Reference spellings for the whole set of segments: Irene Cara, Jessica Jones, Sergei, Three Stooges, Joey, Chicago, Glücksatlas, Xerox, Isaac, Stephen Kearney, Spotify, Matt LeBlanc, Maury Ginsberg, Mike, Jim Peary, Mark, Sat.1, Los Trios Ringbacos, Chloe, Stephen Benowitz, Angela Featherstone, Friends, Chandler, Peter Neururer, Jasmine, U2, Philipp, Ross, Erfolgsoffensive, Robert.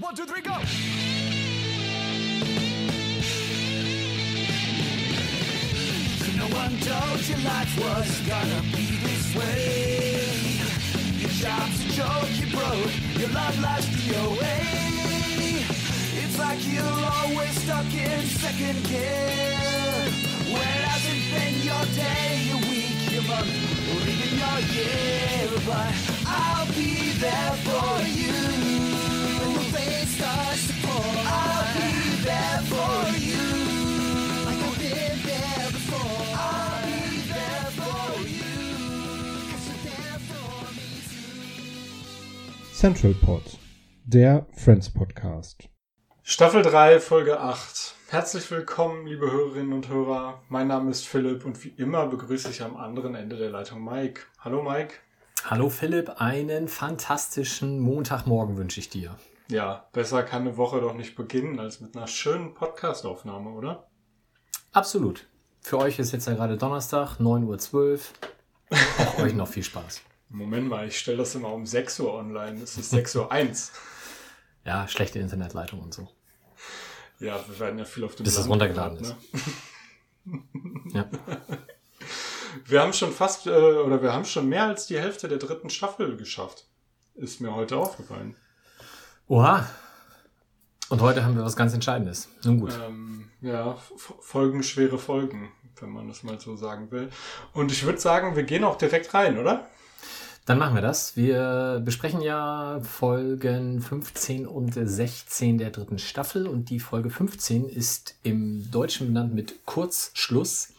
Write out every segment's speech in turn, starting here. One, two, three, go! No one told you life was gonna be this way. Your job's a joke, you broke, your love life's DOA. It's like you're always stuck in second gear. When it hasn't been your day, your week, your month, or even your year. But I'll be there for you. When the rain starts to pour, I'll be there for you. Central Pod, der Friends Podcast. Staffel 3, Folge 8. Herzlich willkommen, liebe Hörerinnen und Hörer. Mein Name ist Philipp und wie immer begrüße ich am anderen Ende der Leitung Mike. Hallo Mike. Hallo Philipp, einen fantastischen Montagmorgen wünsche ich dir. Ja, besser kann eine Woche doch nicht beginnen als mit einer schönen Podcastaufnahme, oder? Absolut. Für euch ist jetzt ja gerade Donnerstag, 9.12 Uhr. Auch euch noch viel Spaß. Moment mal, ich stelle das immer um 6 Uhr online. Es ist 6.01 Uhr. Ja, schlechte Internetleitung und so. Ja, wir werden ja viel auf dem Bis Land es runtergeladen gehört, ne? ist. Ja. Wir haben schon mehr als die Hälfte der dritten Staffel geschafft. Ist mir heute aufgefallen. Oha. Und heute haben wir was ganz Entscheidendes. Nun gut. Folgenschwere Folgen, wenn man das mal so sagen will. Und ich würde sagen, wir gehen auch direkt rein, oder? Dann machen wir das. Wir besprechen ja Folgen 15 und 16 der dritten Staffel. Und die Folge 15 ist im Deutschen benannt mit Kurzschluss.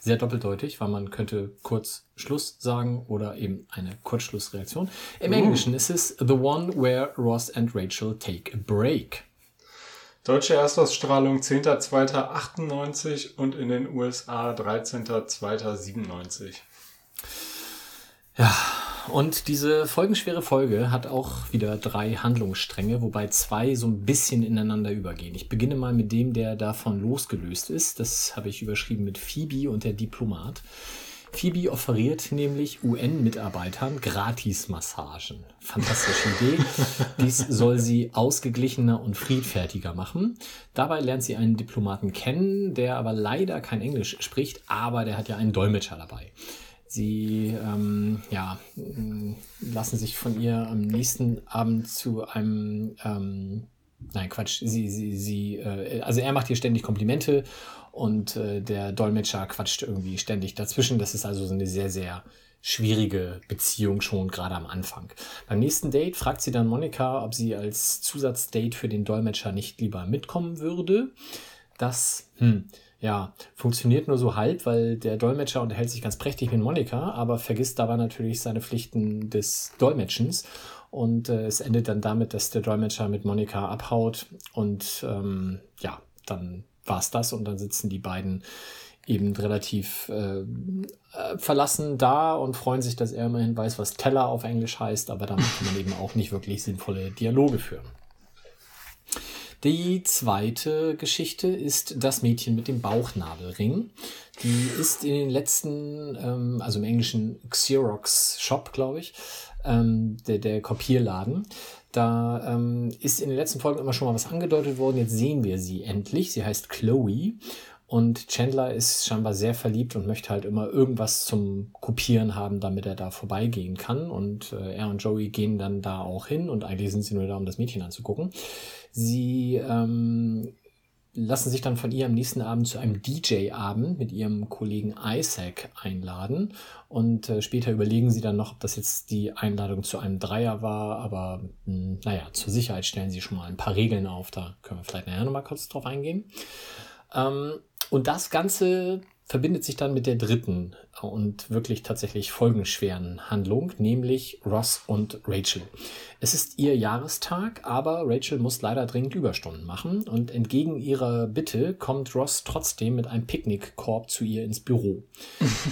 Sehr doppeldeutig, weil man könnte Kurzschluss sagen oder eben eine Kurzschlussreaktion. Im Englischen ist es The One Where Ross and Rachel Take a Break. Deutsche Erstausstrahlung 10.02.98 und in den USA 13.02.97. Ja, und diese folgenschwere Folge hat auch wieder 3 Handlungsstränge, wobei 2 so ein bisschen ineinander übergehen. Ich beginne mal mit dem, der davon losgelöst ist. Das habe ich überschrieben mit Phoebe und der Diplomat. Phoebe offeriert nämlich UN-Mitarbeitern Gratis-Massagen. Fantastische Idee. Dies soll sie ausgeglichener und friedfertiger machen. Dabei lernt sie einen Diplomaten kennen, der aber leider kein Englisch spricht, aber der hat ja einen Dolmetscher dabei. Sie lassen sich von ihr am nächsten Abend zu einem, also er macht ihr ständig Komplimente und der Dolmetscher quatscht irgendwie ständig dazwischen. Das ist also so eine sehr, sehr schwierige Beziehung schon gerade am Anfang. Beim nächsten Date fragt sie dann Monika, ob sie als Zusatzdate für den Dolmetscher nicht lieber mitkommen würde. Das, funktioniert nur so halb, weil der Dolmetscher unterhält sich ganz prächtig mit Monika, aber vergisst dabei natürlich seine Pflichten des Dolmetschens. Und es endet dann damit, dass der Dolmetscher mit Monika abhaut. Und dann war es das. Und dann sitzen die beiden eben relativ verlassen da und freuen sich, dass er immerhin weiß, was Teller auf Englisch heißt. Aber damit kann man eben auch nicht wirklich sinnvolle Dialoge führen. Die zweite Geschichte ist das Mädchen mit dem Bauchnabelring. Die ist in den letzten, also im englischen Xerox Shop, glaube ich, der Kopierladen. Da ist in den letzten Folgen immer schon mal was angedeutet worden. Jetzt sehen wir sie endlich. Sie heißt Chloe und Chandler ist scheinbar sehr verliebt und möchte halt immer irgendwas zum Kopieren haben, damit er da vorbeigehen kann. Und er und Joey gehen dann da auch hin und eigentlich sind sie nur da, um das Mädchen anzugucken. Sie lassen sich dann von ihr am nächsten Abend zu einem DJ-Abend mit ihrem Kollegen Isaac einladen. Und später überlegen sie dann noch, ob das jetzt die Einladung zu einem Dreier war. Aber zur Sicherheit stellen sie schon mal ein paar Regeln auf. Da können wir vielleicht nachher nochmal kurz drauf eingehen. Und das Ganze verbindet sich dann mit der dritten und wirklich tatsächlich folgenschweren Handlung, nämlich Ross und Rachel. Es ist ihr Jahrestag, aber Rachel muss leider dringend Überstunden machen und entgegen ihrer Bitte kommt Ross trotzdem mit einem Picknickkorb zu ihr ins Büro.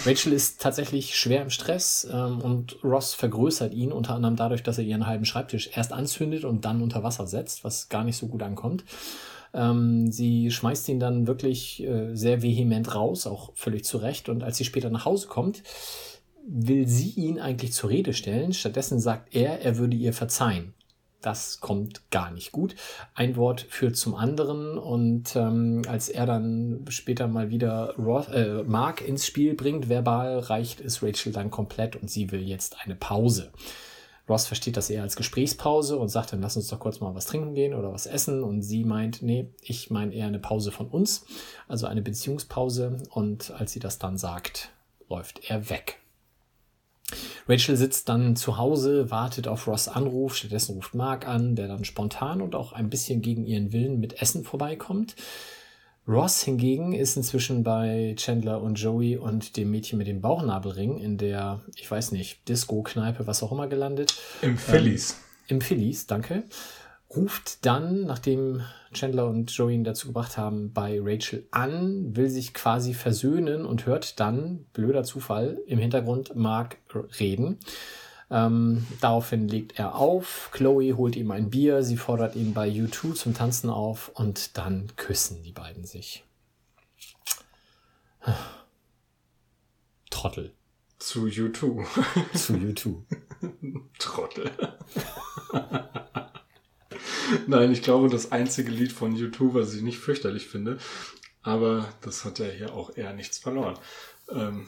Rachel ist tatsächlich schwer im Stress und Ross vergrößert ihn unter anderem dadurch, dass er ihren halben Schreibtisch erst anzündet und dann unter Wasser setzt, was gar nicht so gut ankommt. Sie schmeißt ihn dann wirklich sehr vehement raus, auch völlig zu Recht. Und als sie später nach Hause kommt, will sie ihn eigentlich zur Rede stellen. Stattdessen sagt er würde ihr verzeihen. das kommt gar nicht gut. Ein Wort führt zum anderen und als er dann später mal wieder Mark ins Spiel bringt, verbal, reicht es Rachel dann komplett und sie will jetzt eine Pause. Ross versteht das eher als Gesprächspause und sagt dann, lass uns doch kurz mal was trinken gehen oder was essen. Und sie meint, nee, ich meine eher eine Pause von uns, also eine Beziehungspause. Und als sie das dann sagt, läuft er weg. Rachel sitzt dann zu Hause, wartet auf Ross' Anruf, stattdessen ruft Mark an, der dann spontan und auch ein bisschen gegen ihren Willen mit Essen vorbeikommt. Ross hingegen ist inzwischen bei Chandler und Joey und dem Mädchen mit dem Bauchnabelring in der, ich weiß nicht, Disco-Kneipe, was auch immer gelandet. Im Phillies. Im Phillies, danke. Ruft dann, nachdem Chandler und Joey ihn dazu gebracht haben, bei Rachel an, will sich quasi versöhnen und hört dann, blöder Zufall, im Hintergrund Mark reden. Daraufhin legt er auf, Chloe holt ihm ein Bier, sie fordert ihn bei U2 zum Tanzen auf und dann küssen die beiden sich. Trottel. Zu U2. Zu U2. Trottel. Nein, ich glaube, das einzige Lied von U2, was ich nicht fürchterlich finde, aber das hat ja hier auch eher nichts verloren.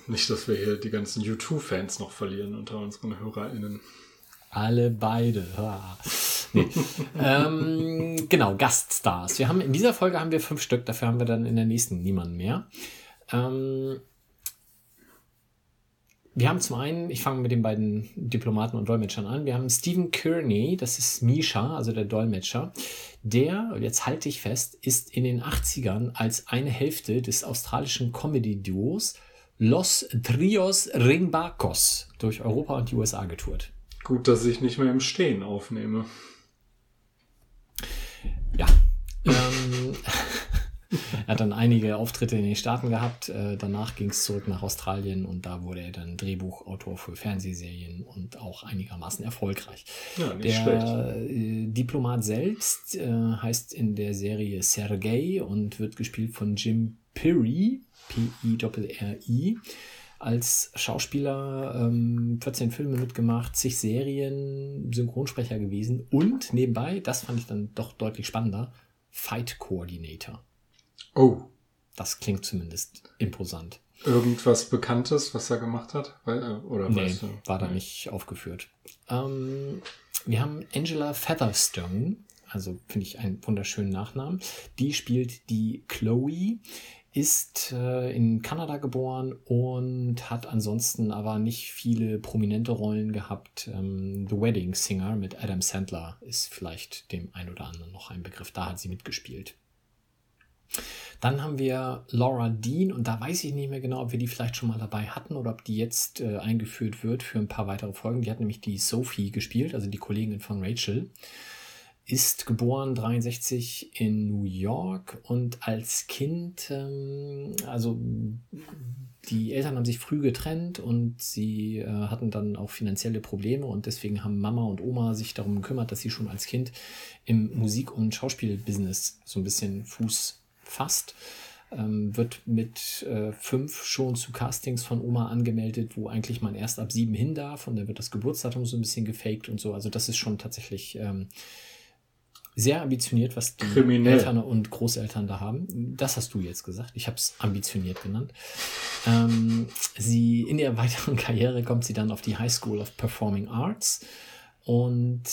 Nicht, dass wir hier die ganzen U2-Fans noch verlieren unter unseren HörerInnen. Alle beide. Nee. Genau, Gaststars. In dieser Folge haben wir 5 Stück, dafür haben wir dann in der nächsten niemanden mehr. Wir haben zum einen, ich fange mit den beiden Diplomaten und Dolmetschern an, wir haben Stephen Kearney, das ist Misha, also der Dolmetscher, der, jetzt halte ich fest, ist in den 80ern als eine Hälfte des australischen Comedy-Duos Los Trios Ringbacos durch Europa und die USA getourt. Gut, dass ich nicht mehr im Stehen aufnehme. Ja. Er hat dann einige Auftritte in den Staaten gehabt. Danach ging es zurück nach Australien und da wurde er dann Drehbuchautor für Fernsehserien und auch einigermaßen erfolgreich. Ja, nicht schlecht. Der Diplomat selbst heißt in der Serie Sergei und wird gespielt von Jim Peary, P-I-R-R-I, als Schauspieler 14 Filme mitgemacht, zig Serien, Synchronsprecher gewesen und nebenbei, das fand ich dann doch deutlich spannender, Fight Coordinator. Oh. Das klingt zumindest imposant. Irgendwas Bekanntes, was er gemacht hat? Oder nee, weißt du? War da nicht aufgeführt. Wir haben Angela Featherstone, also finde ich einen wunderschönen Nachnamen. Die spielt die Chloe, ist in Kanada geboren und hat ansonsten aber nicht viele prominente Rollen gehabt. The Wedding Singer mit Adam Sandler ist vielleicht dem einen oder anderen noch ein Begriff. Da hat sie mitgespielt. Dann haben wir Lauren Dean und da weiß ich nicht mehr genau, ob wir die vielleicht schon mal dabei hatten oder ob die jetzt eingeführt wird für ein paar weitere Folgen. Die hat nämlich die Sophie gespielt, also die Kollegin von Rachel. Ist geboren 1963 in New York und als Kind, also die Eltern haben sich früh getrennt und sie hatten dann auch finanzielle Probleme und deswegen haben Mama und Oma sich darum gekümmert, dass sie schon als Kind im Musik- und Schauspielbusiness so ein bisschen Fuß fasst. Wird mit 5 schon zu Castings von Oma angemeldet, wo eigentlich man erst ab 7 hin darf und dann wird das Geburtsdatum so ein bisschen gefaked und so. Also das ist schon tatsächlich... sehr ambitioniert, was die Kriminell. Eltern und Großeltern da haben. Das hast du jetzt gesagt. Ich habe es ambitioniert genannt. In der weiteren Karriere kommt sie dann auf die High School of Performing Arts. Und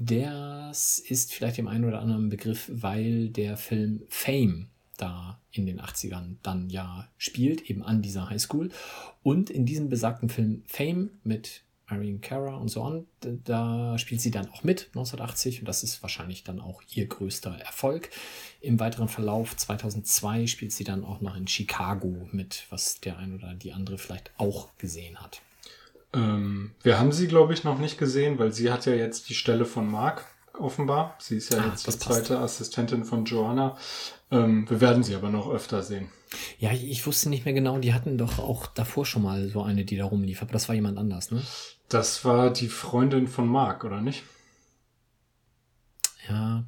das ist vielleicht dem einen oder anderen Begriff, weil der Film Fame da in den 80ern dann ja spielt, eben an dieser High School. Und in diesem besagten Film Fame mit Irene Cara und so on, da spielt sie dann auch mit 1980 und das ist wahrscheinlich dann auch ihr größter Erfolg. Im weiteren Verlauf 2002 spielt sie dann auch noch in Chicago mit, was der ein oder die andere vielleicht auch gesehen hat. Wir haben sie, glaube ich, noch nicht gesehen, weil sie hat ja jetzt die Stelle von Mark offenbar. Sie ist ja jetzt die zweite Assistentin von Joanna. Wir werden sie aber noch öfter sehen. Ja, ich wusste nicht mehr genau, die hatten doch auch davor schon mal so eine, die da rumlief, aber das war jemand anders, ne? Das war die Freundin von Mark, oder nicht? Ja.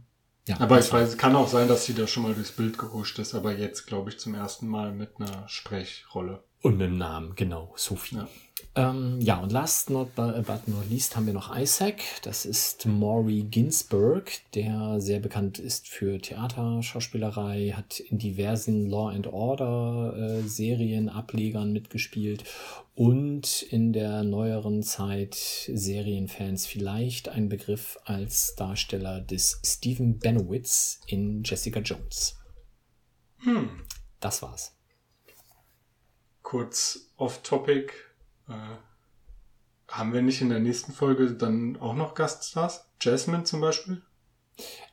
Aber ich weiß, es kann auch sein, dass sie da schon mal durchs Bild gehuscht ist, aber jetzt, glaube ich, zum ersten Mal mit einer Sprechrolle. Und im Namen, genau, Sophie. Ja. Ja, und last but not least haben wir noch Isaac. Das ist Maury Ginsberg, der sehr bekannt ist für Theater, Schauspielerei, hat in diversen Law and Order Serien, Ablegern mitgespielt und in der neueren Zeit Serienfans vielleicht ein Begriff als Darsteller des Stephen Benowitz in Jessica Jones. Das war's. Kurz off-topic. Haben wir nicht in der nächsten Folge dann auch noch Gaststars? Jasmine zum Beispiel?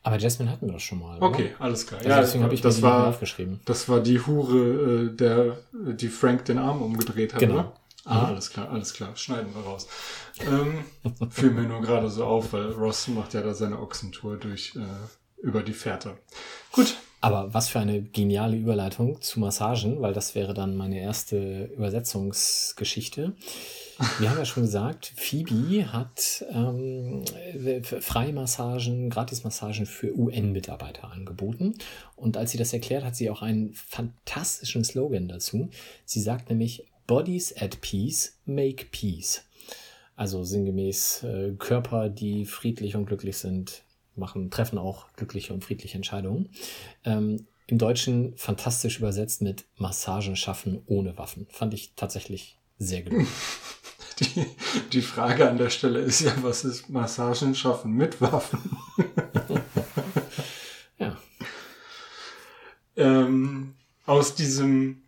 Aber Jasmine hatten wir doch schon mal. Okay, oder? Alles klar. Ja, deswegen habe ich das mal aufgeschrieben. Das war die Hure, die Frank den Arm umgedreht hat, genau. Oder? Ah, alles klar. Schneiden wir raus. Fiel mir nur gerade so auf, weil Ross macht ja da seine Ochsentour über die Fährte. Gut. Aber was für eine geniale Überleitung zu Massagen, weil das wäre dann meine erste Übersetzungsgeschichte. Wir haben ja schon gesagt, Phoebe hat freie Massagen, Gratismassagen für UN-Mitarbeiter angeboten. Und als sie das erklärt, hat sie auch einen fantastischen Slogan dazu. Sie sagt nämlich, Bodies at peace make peace. Also sinngemäß Körper, die friedlich und glücklich sind, treffen auch glückliche und friedliche Entscheidungen. Im Deutschen fantastisch übersetzt mit Massagen schaffen ohne Waffen. Fand ich tatsächlich sehr gelungen. Die Frage an der Stelle ist ja, was ist Massagen schaffen mit Waffen? Ja. Aus diesem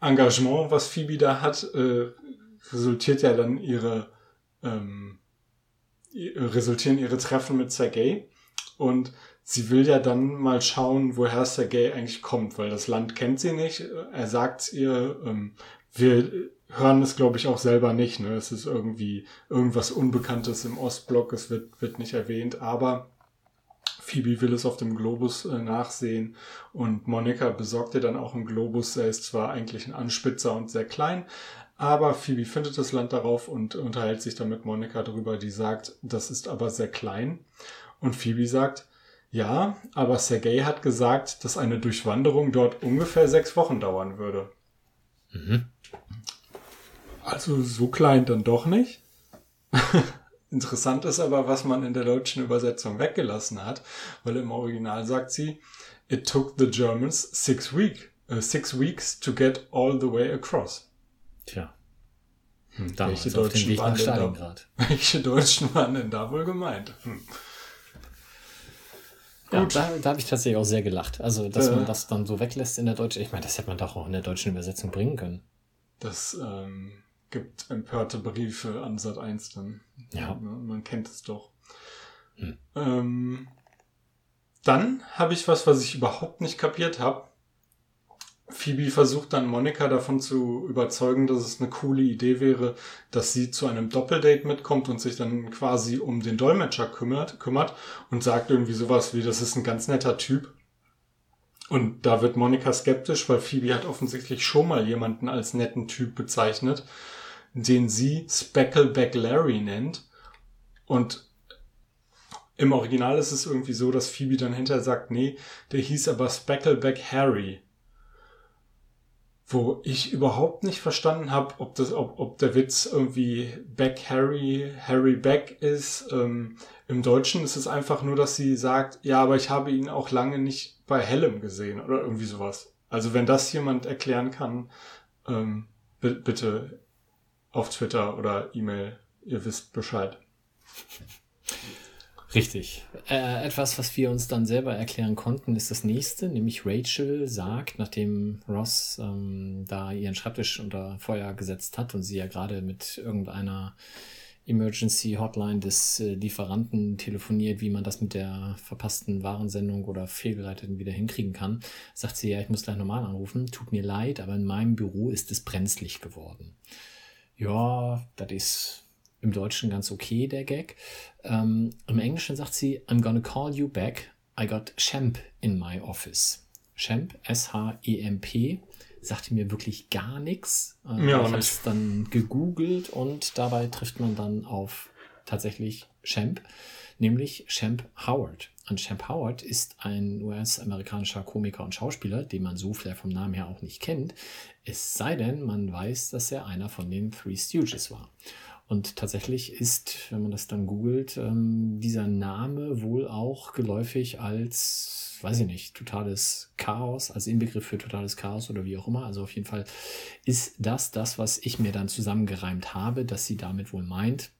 Engagement, was Phoebe da hat, resultiert ja dann resultieren ihre Treffen mit Sergei, und sie will ja dann mal schauen, woher Sergei eigentlich kommt, weil das Land kennt sie nicht. Er sagt ihr, wir hören es, glaube ich, auch selber nicht. Ne? Es ist irgendwie irgendwas Unbekanntes im Ostblock, es wird nicht erwähnt, aber Phoebe will es auf dem Globus nachsehen, und Monika besorgt ihr dann auch einen Globus. Er ist zwar eigentlich ein Anspitzer und sehr klein, aber Phoebe findet das Land darauf und unterhält sich dann mit Monika darüber, die sagt, das ist aber sehr klein. Und Phoebe sagt, ja, aber Sergei hat gesagt, dass eine Durchwanderung dort ungefähr 6 Wochen dauern würde. Mhm. Also so klein dann doch nicht. Interessant ist aber, was man in der deutschen Übersetzung weggelassen hat, weil im Original sagt sie, it took the Germans 6 weeks to get all the way across. Tja. Welche Deutschen waren denn da wohl gemeint? Ja, da habe ich tatsächlich auch sehr gelacht. Also, dass man das dann so weglässt in der deutschen, ich meine, das hätte man doch auch in der deutschen Übersetzung bringen können. Das gibt empörte Briefe an Sat.1 dann. Ja. Man kennt es doch. Dann habe ich was ich überhaupt nicht kapiert habe. Phoebe versucht dann Monika davon zu überzeugen, dass es eine coole Idee wäre, dass sie zu einem Doppeldate mitkommt und sich dann quasi um den Dolmetscher kümmert und sagt irgendwie sowas wie, das ist ein ganz netter Typ. Und da wird Monika skeptisch, weil Phoebe hat offensichtlich schon mal jemanden als netten Typ bezeichnet, den sie Speckleback Larry nennt. Und im Original ist es irgendwie so, dass Phoebe dann hinterher sagt, nee, der hieß aber Speckleback Harry. Wo ich überhaupt nicht verstanden habe, ob der Witz irgendwie Back Harry, Harry Back ist. Im Deutschen ist es einfach nur, dass sie sagt, ja, aber ich habe ihn auch lange nicht bei Hellem gesehen oder irgendwie sowas. Also wenn das jemand erklären kann, bitte auf Twitter oder E-Mail, ihr wisst Bescheid. Richtig. Etwas, was wir uns dann selber erklären konnten, ist das nächste, nämlich Rachel sagt, nachdem Ross da ihren Schreibtisch unter Feuer gesetzt hat und sie ja gerade mit irgendeiner Emergency-Hotline des Lieferanten telefoniert, wie man das mit der verpassten Warensendung oder Fehlgeleiteten wieder hinkriegen kann, sagt sie, ja, ich muss gleich normal anrufen, tut mir leid, aber in meinem Büro ist es brenzlig geworden. Ja, das ist im Deutschen ganz okay, der Gag. Im Englischen sagt sie, I'm gonna call you back. I got Shemp in my office. Shemp, S-H-E-M-P, sagte mir wirklich gar nichts. Ja, ich habe es dann gegoogelt und dabei trifft man dann auf tatsächlich Shemp, nämlich Shemp Howard, an Shemp Howard ist ein US-amerikanischer Komiker und Schauspieler, den man so vielleicht vom Namen her auch nicht kennt, es sei denn, man weiß, dass er einer von den Three Stooges war. Und tatsächlich ist, wenn man das dann googelt, dieser Name wohl auch geläufig als, weiß ich nicht, totales Chaos, als Inbegriff für totales Chaos oder wie auch immer. Also auf jeden Fall ist das, was ich mir dann zusammengereimt habe, dass sie damit wohl meint.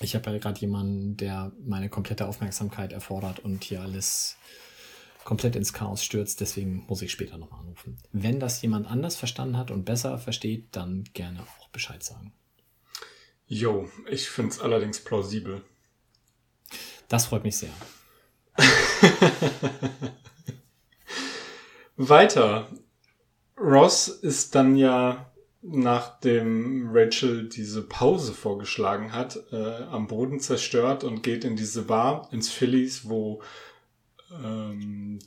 Ich habe ja gerade jemanden, der meine komplette Aufmerksamkeit erfordert und hier alles komplett ins Chaos stürzt. Deswegen muss ich später nochmal anrufen. Wenn das jemand anders verstanden hat und besser versteht, dann gerne auch Bescheid sagen. Jo, ich finde es allerdings plausibel. Das freut mich sehr. Weiter. Ross ist dann ja, nachdem Rachel diese Pause vorgeschlagen hat, am Boden zerstört und geht in diese Bar, ins Phillies, wo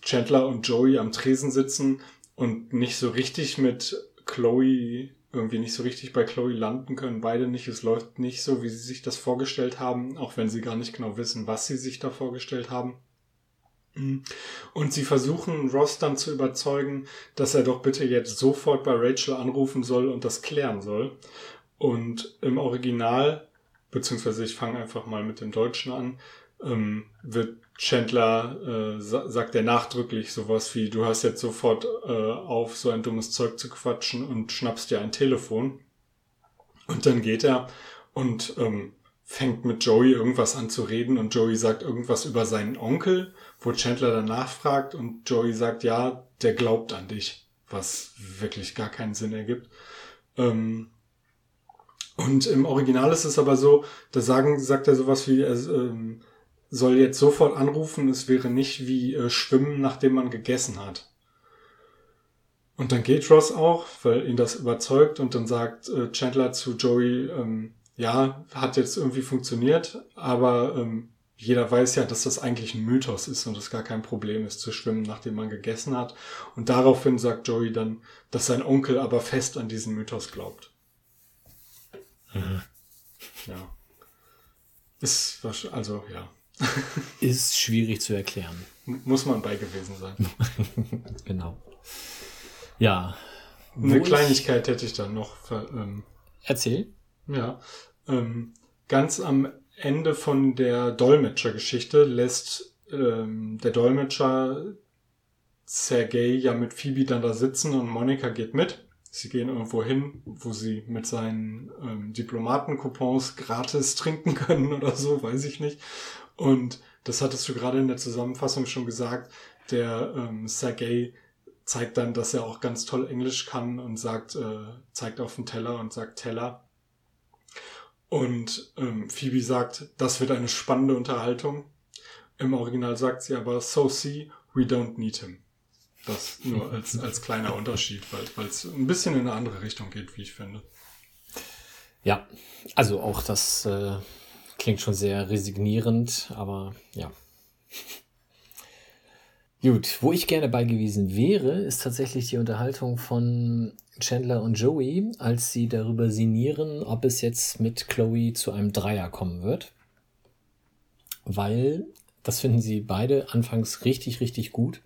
Chandler und Joey am Tresen sitzen und nicht so richtig bei Chloe landen können. Beide nicht. Es läuft nicht so, wie sie sich das vorgestellt haben, auch wenn sie gar nicht genau wissen, was sie sich da vorgestellt haben. Und sie versuchen, Ross dann zu überzeugen, dass er doch bitte jetzt sofort bei Rachel anrufen soll und das klären soll. Und im Original, beziehungsweise ich fange einfach mal mit dem Deutschen an, wird Chandler, sagt er nachdrücklich sowas wie, du hörst jetzt sofort auf, so ein dummes Zeug zu quatschen und schnappst dir ein Telefon. Und dann geht er und fängt mit Joey irgendwas an zu reden und Joey sagt irgendwas über seinen Onkel, wo Chandler dann nachfragt und Joey sagt, ja, der glaubt an dich, was wirklich gar keinen Sinn ergibt. Und im Original ist es aber so, da sagt er sowas wie, er soll jetzt sofort anrufen, es wäre nicht wie Schwimmen, nachdem man gegessen hat. Und dann geht Ross auch, weil ihn das überzeugt und dann sagt Chandler zu Joey, ja, hat jetzt irgendwie funktioniert, aber jeder weiß ja, dass das eigentlich ein Mythos ist und es gar kein Problem ist, zu schwimmen, nachdem man gegessen hat. Und daraufhin sagt Joey dann, dass sein Onkel aber fest an diesen Mythos glaubt. Mhm. Ja. Ja. Ist schwierig zu erklären. Muss man bei gewesen sein. Genau. Ja. Eine Kleinigkeit hätte ich dann noch. Erzähl. Ja, ganz am Ende von der Dolmetschergeschichte lässt der Dolmetscher Sergei ja mit Phoebe dann da sitzen und Monika geht mit. Sie gehen irgendwo hin, wo sie mit seinen Diplomatencoupons gratis trinken können oder so, weiß ich nicht. Und das hattest du gerade in der Zusammenfassung schon gesagt, der Sergei zeigt dann, dass er auch ganz toll Englisch kann und zeigt auf den Teller und sagt Teller. Und Phoebe sagt, das wird eine spannende Unterhaltung. Im Original sagt sie aber, so see, we don't need him. Das nur als kleiner Unterschied, weil es ein bisschen in eine andere Richtung geht, wie ich finde. Ja, also auch das klingt schon sehr resignierend, aber ja. Gut, wo ich gerne bei gewesen wäre, ist tatsächlich die Unterhaltung von Chandler und Joey, als sie darüber sinnieren, ob es jetzt mit Chloe zu einem Dreier kommen wird. Weil, das finden sie beide anfangs richtig, richtig gut.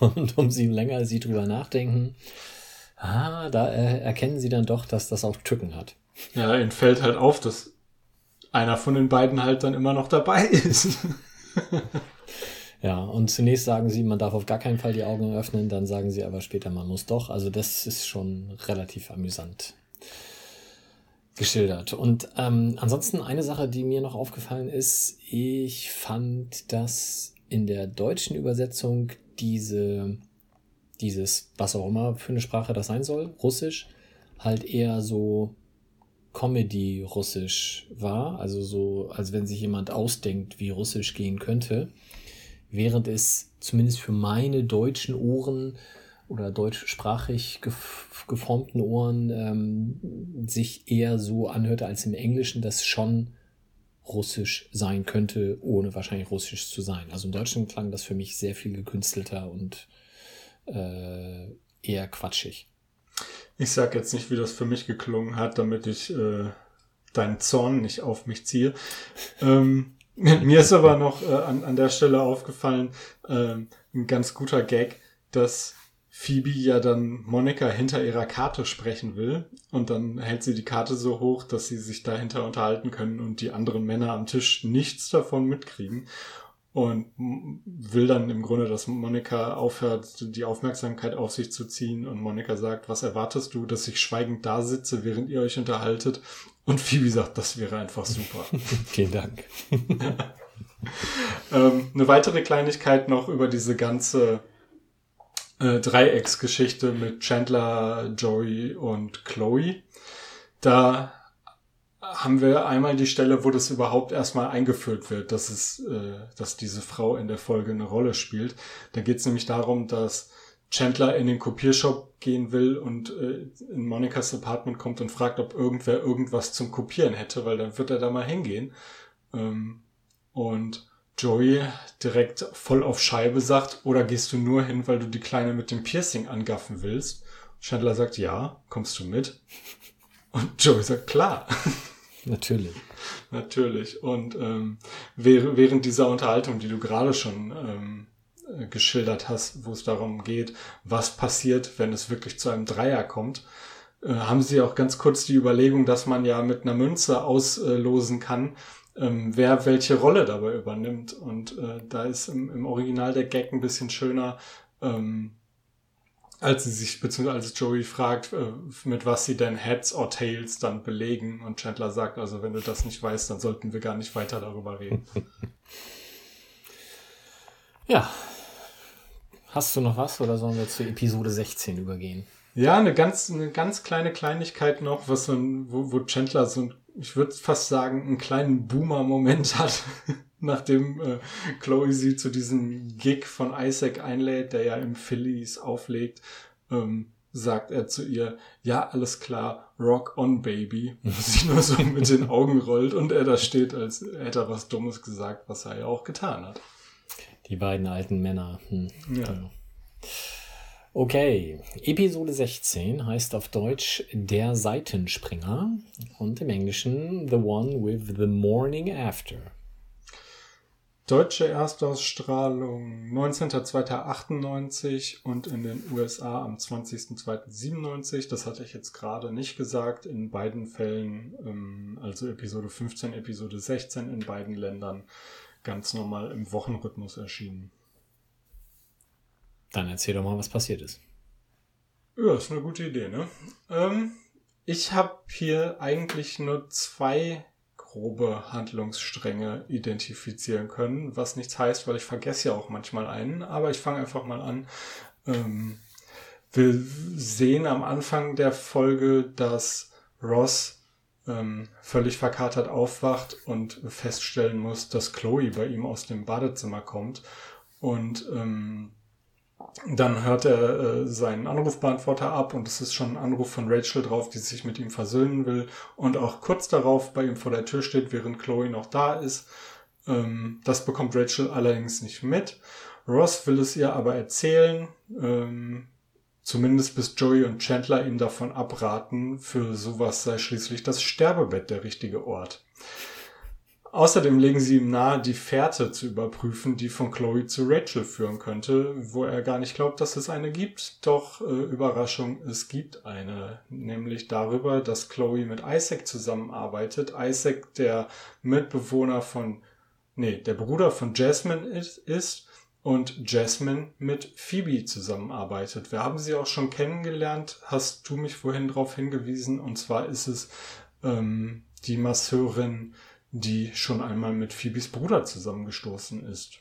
Und umso länger sie drüber nachdenken, da erkennen sie dann doch, dass das auch Tücken hat. Ja, ihnen fällt halt auf, dass einer von den beiden halt dann immer noch dabei ist. Ja, und zunächst sagen sie, man darf auf gar keinen Fall die Augen öffnen, dann sagen sie aber später, man muss doch. Also das ist schon relativ amüsant geschildert. Und ansonsten eine Sache, die mir noch aufgefallen ist, ich fand, dass in der deutschen Übersetzung dieses, was auch immer für eine Sprache das sein soll, Russisch, halt eher so Comedy-Russisch war, also so, als wenn sich jemand ausdenkt, wie Russisch gehen könnte. Während es zumindest für meine deutschen Ohren oder deutschsprachig geformten Ohren sich eher so anhörte als im Englischen, dass schon Russisch sein könnte, ohne wahrscheinlich Russisch zu sein. Also im Deutschen klang das für mich sehr viel gekünstelter und eher quatschig. Ich sag jetzt nicht, wie das für mich geklungen hat, damit ich deinen Zorn nicht auf mich ziehe. Mir ist aber noch an der Stelle aufgefallen, ein ganz guter Gag, dass Phoebe ja dann Monika hinter ihrer Karte sprechen will und dann hält sie die Karte so hoch, dass sie sich dahinter unterhalten können und die anderen Männer am Tisch nichts davon mitkriegen und will dann im Grunde, dass Monika aufhört, die Aufmerksamkeit auf sich zu ziehen und Monika sagt, was erwartest du, dass ich schweigend da sitze, während ihr euch unterhaltet und Phoebe sagt, das wäre einfach super. Vielen Dank. Eine weitere Kleinigkeit noch über diese ganze Dreiecksgeschichte mit Chandler, Joey und Chloe. Da haben wir einmal die Stelle, wo das überhaupt erstmal eingeführt wird, dass diese Frau in der Folge eine Rolle spielt. Da geht es nämlich darum, dass Chandler in den Kopiershop gehen will und in Monikas Apartment kommt und fragt, ob irgendwer irgendwas zum Kopieren hätte, weil dann wird er da mal hingehen. Und Joey direkt voll auf Scheibe sagt, oder gehst du nur hin, weil du die Kleine mit dem Piercing angaffen willst? Chandler sagt, ja, kommst du mit? Und Joey sagt, klar. Natürlich. Natürlich. Und während dieser Unterhaltung, die du gerade schon geschildert hast, wo es darum geht, was passiert, wenn es wirklich zu einem Dreier kommt, haben sie auch ganz kurz die Überlegung, dass man ja mit einer Münze auslosen kann, wer welche Rolle dabei übernimmt. Und da ist im Original der Gag ein bisschen schöner, als Joey fragt, mit was sie denn Heads or Tails dann belegen. Und Chandler sagt, also wenn du das nicht weißt, dann sollten wir gar nicht weiter darüber reden. Ja. Hast du noch was oder sollen wir zur Episode 16 übergehen? Ja, eine ganz kleine Kleinigkeit noch, wo Chandler so ein, ich würde fast sagen, einen kleinen Boomer-Moment hat, nachdem Chloe sie zu diesem Gig von Isaac einlädt, der ja im Phillies auflegt, sagt er zu ihr, ja, alles klar, rock on, baby. Und sie nur so mit den Augen rollt und er da steht, als hätte er was Dummes gesagt, was er ja auch getan hat. Die beiden alten Männer. Ja. Okay, Episode 16 heißt auf Deutsch Der Seitenspringer und im Englischen The One with the Morning After. Deutsche Erstausstrahlung 19.02.98 und in den USA am 20.02.97. Das hatte ich jetzt gerade nicht gesagt. In beiden Fällen, also Episode 15, Episode 16, in beiden Ländern ganz normal im Wochenrhythmus erschienen. Dann erzähl doch mal, was passiert ist. Ja, ist eine gute Idee, ne? Ich habe hier eigentlich nur 2 grobe Handlungsstränge identifizieren können, was nichts heißt, weil ich vergesse ja auch manchmal einen, aber ich fange einfach mal an. Wir sehen am Anfang der Folge, dass Ross völlig verkatert aufwacht und feststellen muss, dass Chloe bei ihm aus dem Badezimmer kommt und dann hört er seinen Anrufbeantworter ab und es ist schon ein Anruf von Rachel drauf, die sich mit ihm versöhnen will und auch kurz darauf bei ihm vor der Tür steht, während Chloe noch da ist. Das bekommt Rachel allerdings nicht mit. Ross will es ihr aber erzählen, zumindest bis Joey und Chandler ihm davon abraten, für sowas sei schließlich das Sterbebett der richtige Ort. Außerdem legen sie ihm nahe, die Fährte zu überprüfen, die von Chloe zu Rachel führen könnte, wo er gar nicht glaubt, dass es eine gibt. Doch, Überraschung, es gibt eine. Nämlich darüber, dass Chloe mit Isaac zusammenarbeitet. Isaac, der Mitbewohner der Bruder von Jasmine ist und Jasmine mit Phoebe zusammenarbeitet. Wir haben sie auch schon kennengelernt, hast du mich vorhin darauf hingewiesen. Und zwar ist es die Masseurin, die schon einmal mit Phoebes Bruder zusammengestoßen ist.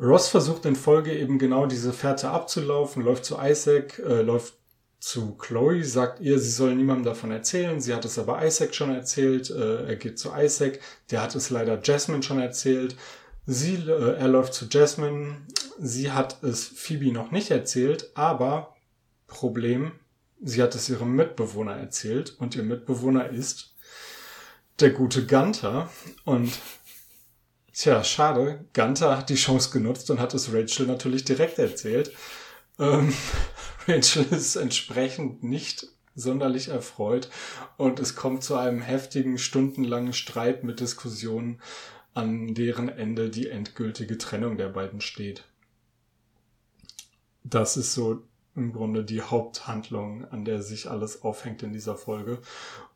Ross versucht in Folge eben genau diese Fährte abzulaufen, läuft zu Isaac, läuft zu Chloe, sagt ihr, sie soll niemandem davon erzählen, sie hat es aber Isaac schon erzählt, er geht zu Isaac, der hat es leider Jasmine schon erzählt, er läuft zu Jasmine, sie hat es Phoebe noch nicht erzählt, aber Problem, sie hat es ihrem Mitbewohner erzählt und ihr Mitbewohner ist der gute Gunther und schade, Gunther hat die Chance genutzt und hat es Rachel natürlich direkt erzählt. Rachel ist entsprechend nicht sonderlich erfreut und es kommt zu einem heftigen, stundenlangen Streit mit Diskussionen, an deren Ende die endgültige Trennung der beiden steht. Das ist so im Grunde die Haupthandlung, an der sich alles aufhängt in dieser Folge.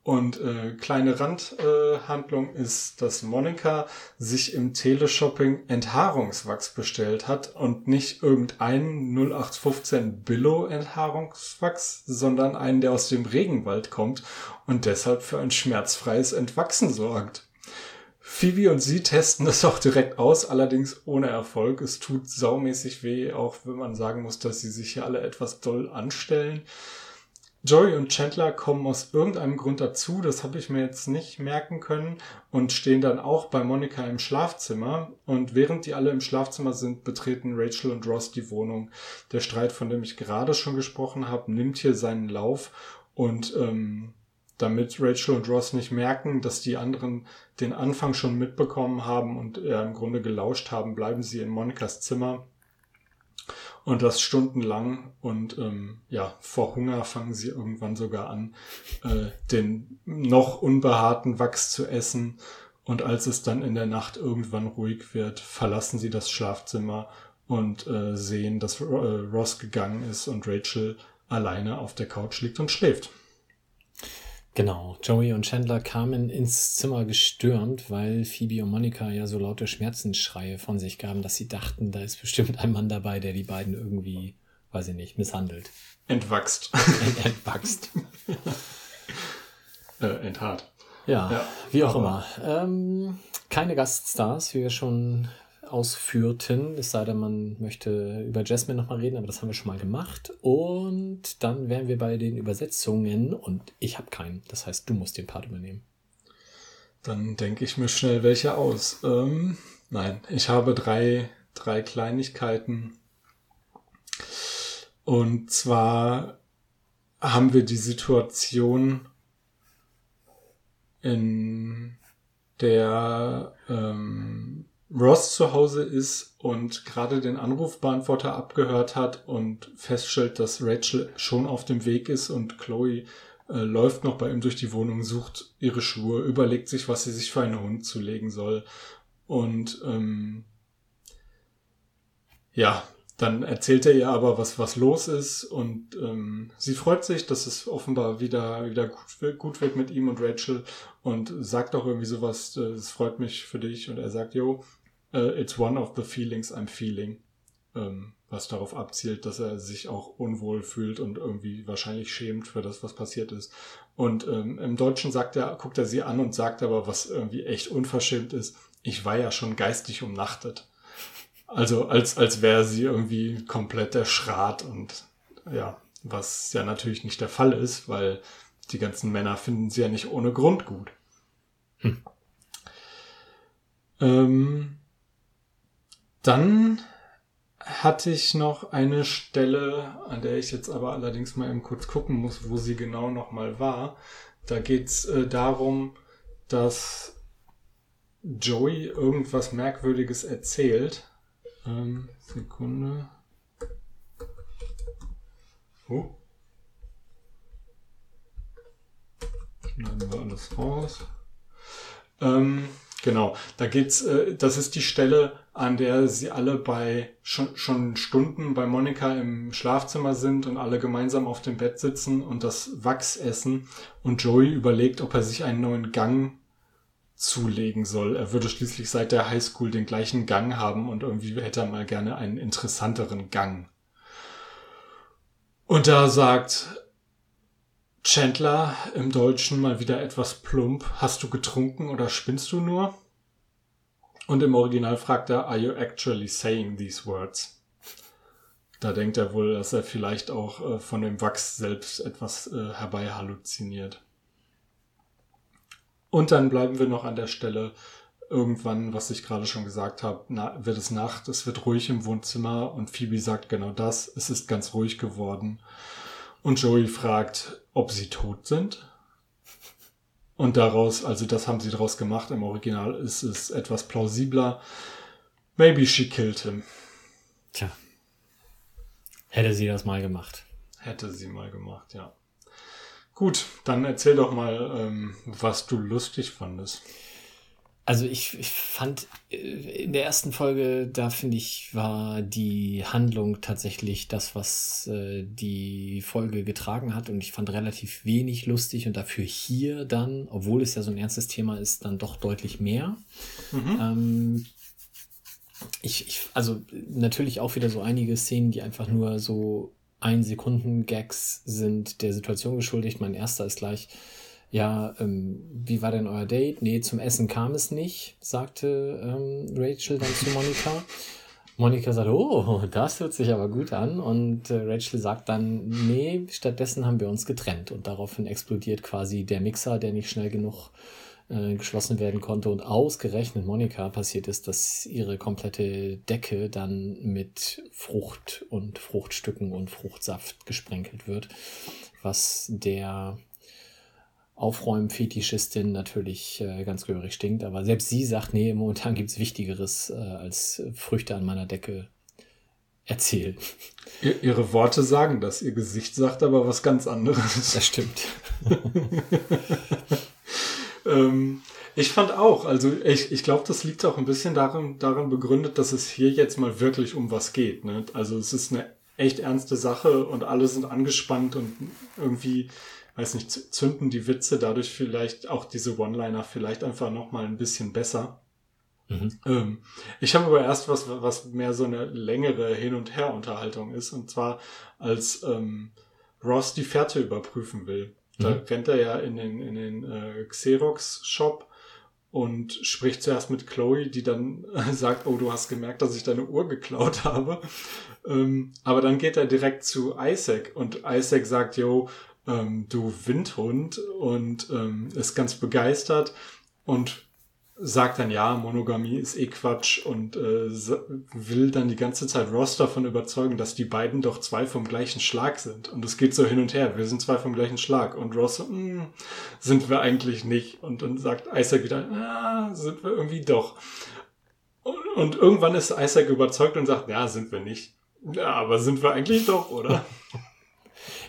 Und kleine Randhandlung ist, dass Monika sich im Teleshopping Enthaarungswachs bestellt hat und nicht irgendeinen 0815 Billo Enthaarungswachs, sondern einen, der aus dem Regenwald kommt und deshalb für ein schmerzfreies Entwachsen sorgt. Phoebe und sie testen das auch direkt aus, allerdings ohne Erfolg. Es tut saumäßig weh, auch wenn man sagen muss, dass sie sich hier alle etwas doll anstellen. Joey und Chandler kommen aus irgendeinem Grund dazu, das habe ich mir jetzt nicht merken können, und stehen dann auch bei Monika im Schlafzimmer. Und während die alle im Schlafzimmer sind, betreten Rachel und Ross die Wohnung. Der Streit, von dem ich gerade schon gesprochen habe, nimmt hier seinen Lauf und damit Rachel und Ross nicht merken, dass die anderen den Anfang schon mitbekommen haben und im Grunde gelauscht haben, bleiben sie in Monikas Zimmer. Und das stundenlang. Und vor Hunger fangen sie irgendwann sogar an, den noch unbehaarten Wachs zu essen. Und als es dann in der Nacht irgendwann ruhig wird, verlassen sie das Schlafzimmer und sehen, dass Ross gegangen ist und Rachel alleine auf der Couch liegt und schläft. Genau, Joey und Chandler kamen ins Zimmer gestürmt, weil Phoebe und Monika ja so laute Schmerzensschreie von sich gaben, dass sie dachten, da ist bestimmt ein Mann dabei, der die beiden irgendwie, weiß ich nicht, misshandelt. Entwachst. Enthaart. Ja, wie auch immer. Keine Gaststars, wie wir schon ausführten, es sei denn, man möchte über Jasmine nochmal reden, aber das haben wir schon mal gemacht. Und dann wären wir bei den Übersetzungen und ich habe keinen. Das heißt, du musst den Part übernehmen. Dann denke ich mir schnell welche aus. Nein, ich habe drei Kleinigkeiten. Und zwar haben wir die Situation, in der Ross zu Hause ist und gerade den Anrufbeantworter abgehört hat und feststellt, dass Rachel schon auf dem Weg ist und Chloe läuft noch bei ihm durch die Wohnung, sucht ihre Schuhe, überlegt sich, was sie sich für einen Hund zulegen soll und dann erzählt er ihr aber, was los ist und sie freut sich, dass es offenbar wieder gut wird mit ihm und Rachel und sagt auch irgendwie sowas, es freut mich für dich und er sagt, it's one of the feelings I'm feeling, was darauf abzielt, dass er sich auch unwohl fühlt und irgendwie wahrscheinlich schämt für das, was passiert ist. Und im Deutschen guckt er sie an und sagt aber, was irgendwie echt unverschämt ist, ich war ja schon geistig umnachtet. Also als wäre sie irgendwie komplett erschrat und ja, was ja natürlich nicht der Fall ist, weil die ganzen Männer finden sie ja nicht ohne Grund gut. Dann hatte ich noch eine Stelle, an der ich jetzt aber allerdings mal eben kurz gucken muss, wo sie genau nochmal war. Da geht's darum, dass Joey irgendwas Merkwürdiges erzählt. Sekunde. Schneiden wir alles raus. Genau, da geht's, das ist die Stelle, an der sie alle schon Stunden bei Monika im Schlafzimmer sind und alle gemeinsam auf dem Bett sitzen und das Wachs essen und Joey überlegt, ob er sich einen neuen Gang zulegen soll. Er würde schließlich seit der Highschool den gleichen Gang haben und irgendwie hätte er mal gerne einen interessanteren Gang. Und da sagt Chandler im Deutschen mal wieder etwas plump, hast du getrunken oder spinnst du nur? Und im Original fragt er, are you actually saying these words? Da denkt er wohl, dass er vielleicht auch von dem Wachs selbst etwas herbei halluziniert. Und dann bleiben wir noch an der Stelle, irgendwann, was ich gerade schon gesagt habe, wird es Nacht, es wird ruhig im Wohnzimmer und Phoebe sagt genau das, es ist ganz ruhig geworden. Und Joey fragt, ob sie tot sind. Und daraus, also das haben sie daraus gemacht, im Original ist es etwas plausibler. Maybe she killed him. Tja, hätte sie das mal gemacht. Hätte sie mal gemacht, ja. Gut, dann erzähl doch mal, was du lustig fandest. Also ich fand in der ersten Folge, da finde ich, war die Handlung tatsächlich das, was die Folge getragen hat, und ich fand relativ wenig lustig und dafür hier dann, obwohl es ja so ein ernstes Thema ist, dann doch deutlich mehr. Mhm. Also natürlich auch wieder so einige Szenen, die einfach nur so 1-Sekunden-Gags sind der Situation geschuldigt. Mein erster ist gleich: Ja, wie war denn euer Date? Nee, zum Essen kam es nicht, sagte Rachel dann zu Monika. Monika sagt, oh, das hört sich aber gut an. Und Rachel sagt dann, nee, stattdessen haben wir uns getrennt. Und daraufhin explodiert quasi der Mixer, der nicht schnell genug geschlossen werden konnte. Und ausgerechnet Monika passiert ist, dass ihre komplette Decke dann mit Frucht und Fruchtstücken und Fruchtsaft gesprenkelt wird, was der Aufräumen-Fetischistin natürlich ganz gehörig stinkt, aber selbst sie sagt, nee, momentan gibt es Wichtigeres, als Früchte an meiner Decke erzählen. Ihre Worte sagen das, ihr Gesicht sagt aber was ganz anderes. Das stimmt. Ich fand auch, also ich glaube, das liegt auch ein bisschen daran begründet, dass es hier jetzt mal wirklich um was geht. Ne? Also es ist eine echt ernste Sache und alle sind angespannt und irgendwie, weiß nicht, zünden die Witze dadurch vielleicht auch diese One-Liner vielleicht einfach nochmal ein bisschen besser. Mhm. Ich habe aber erst was mehr so eine längere Hin- und Her-Unterhaltung ist, und zwar als Ross die Fährte überprüfen will. Mhm. Da rennt er ja in den Xerox-Shop und spricht zuerst mit Chloe, die dann sagt, oh, du hast gemerkt, dass ich deine Uhr geklaut habe. Aber dann geht er direkt zu Isaac und Isaac sagt, yo, du Windhund, und ist ganz begeistert und sagt dann, ja, Monogamie ist eh Quatsch, und will dann die ganze Zeit Ross davon überzeugen, dass die beiden doch zwei vom gleichen Schlag sind. Und es geht so hin und her, wir sind zwei vom gleichen Schlag. Und Ross, sind wir eigentlich nicht. Und dann sagt Isaac wieder, sind wir irgendwie doch. Und irgendwann ist Isaac überzeugt und sagt, ja, sind wir nicht. Ja, aber sind wir eigentlich doch, oder?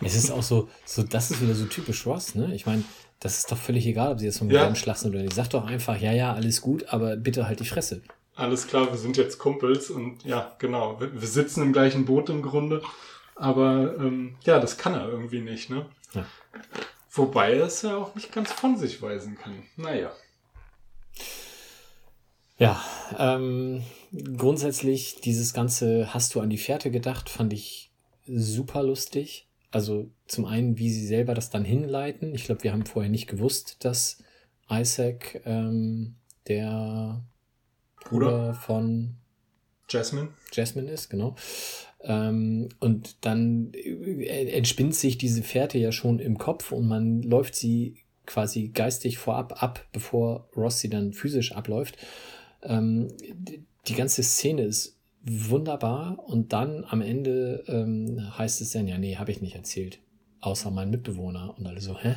Es ist auch so, das ist wieder so typisch Ross, ne? Ich meine, das ist doch völlig egal, ob sie jetzt vom gleichen Schlag sind oder nicht. Sag doch einfach, ja, alles gut, aber bitte halt die Fresse. Alles klar, wir sind jetzt Kumpels und ja, genau, wir sitzen im gleichen Boot im Grunde, aber das kann er irgendwie nicht, ne? Ja. Wobei er es ja auch nicht ganz von sich weisen kann. Naja. Ja, grundsätzlich dieses ganze Hast du an die Fährte gedacht, fand ich super lustig. Also zum einen, wie sie selber das dann hinleiten. Ich glaube, wir haben vorher nicht gewusst, dass Isaac der Bruder von Jasmine ist, genau. Und dann entspinnt sich diese Fährte ja schon im Kopf und man läuft sie quasi geistig vorab ab, bevor Ross sie dann physisch abläuft. Die ganze Szene ist wunderbar, und dann am Ende heißt es dann, ja, nee, habe ich nicht erzählt, außer mein Mitbewohner, und alle so, hä?